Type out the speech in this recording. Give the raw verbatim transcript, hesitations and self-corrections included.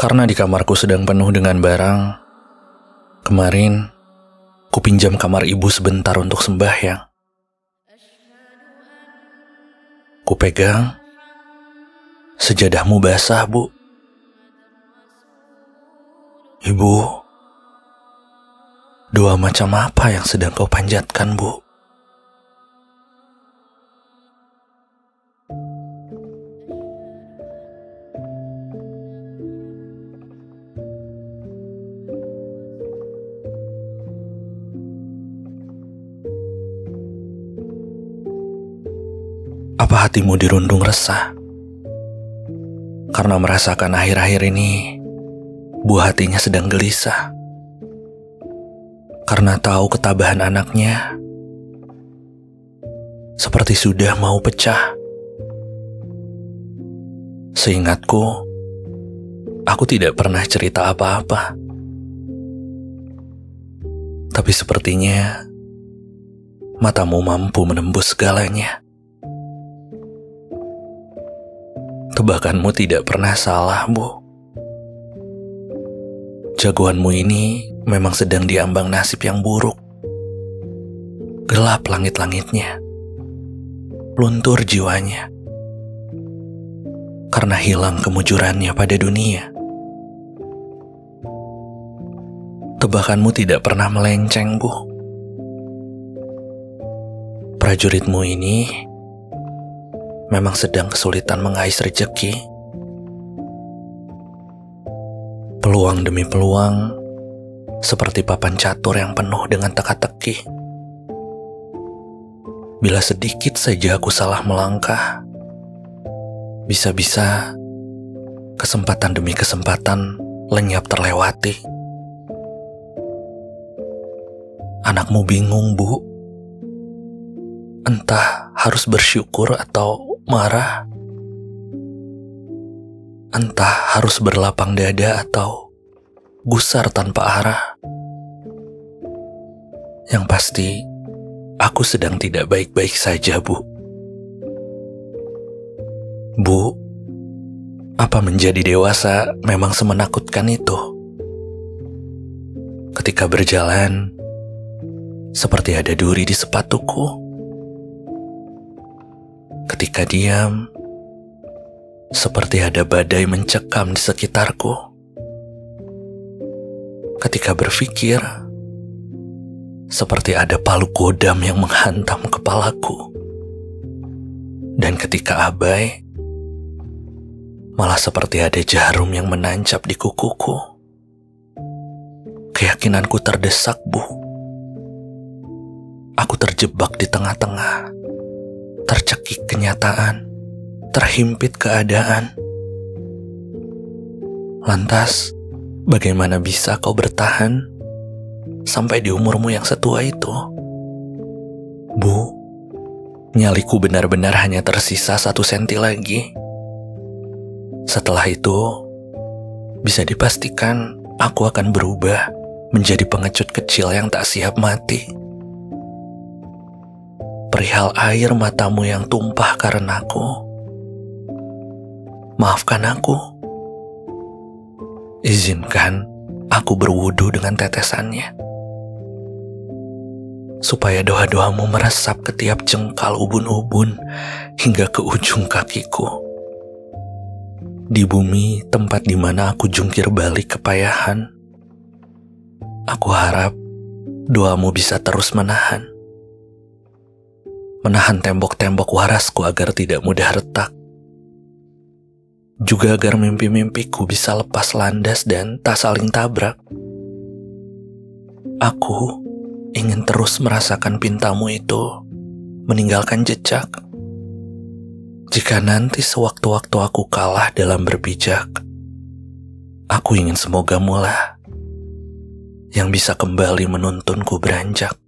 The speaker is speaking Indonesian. Karena di kamarku sedang penuh dengan barang, kemarin ku pinjam kamar ibu sebentar untuk sembahyang. Ku pegang, "Sejadahmu basah, Bu." "Ibu, doa macam apa yang sedang kau panjatkan, Bu?" "Apa hatimu dirundung resah karena merasakan akhir-akhir ini buah hatinya sedang gelisah karena tahu ketabahan anaknya seperti sudah mau pecah?" Seingatku, aku tidak pernah cerita apa-apa, tapi sepertinya matamu mampu menembus segalanya. Tebakanmu tidak pernah salah, Bu. Jagoanmu ini memang sedang diambang nasib yang buruk. Gelap langit-langitnya, luntur jiwanya, karena hilang kemujurannya pada dunia. Tebakanmu tidak pernah melenceng, Bu. Prajuritmu ini memang sedang kesulitan mengais rejeki. Peluang demi peluang seperti papan catur yang penuh dengan teka-teki. Bila sedikit saja aku salah melangkah, bisa-bisa kesempatan demi kesempatan lenyap terlewati. Anakmu bingung, Bu. Entah harus bersyukur atau marah, entah harus berlapang dada atau gusar tanpa arah. Yang pasti, aku sedang tidak baik-baik saja, Bu. Bu, apa menjadi dewasa memang semenakutkan itu? Ketika berjalan, seperti ada duri di sepatuku. Ketika diam, seperti ada badai mencekam di sekitarku. Ketika berpikir, seperti ada palu kodam yang menghantam kepalaku. Dan ketika abai, malah seperti ada jarum yang menancap di kukuku. Keyakinanku terdesak, Bu. Aku terjebak di tengah-tengah, tercekik kenyataan, terhimpit keadaan. Lantas, bagaimana bisa kau bertahan sampai di umurmu yang setua itu? Bu, nyaliku benar-benar hanya tersisa satu senti lagi. Setelah itu, bisa dipastikan aku akan berubah menjadi pengecut kecil yang tak siap mati. Perihal air matamu yang tumpah karenaku, maafkan aku. Izinkan aku berwudu dengan tetesannya, supaya doa-doamu meresap ke tiap jengkal ubun-ubun hingga ke ujung kakiku. Di bumi tempat di mana aku jungkir balik kepayahan, aku harap doamu bisa terus menahan. Menahan tembok-tembok warasku agar tidak mudah retak. Juga agar mimpi-mimpiku bisa lepas landas dan tak saling tabrak. Aku ingin terus merasakan pintamu itu meninggalkan jejak. Jika nanti sewaktu-waktu aku kalah dalam berpijak, aku ingin semoga mula yang bisa kembali menuntunku beranjak.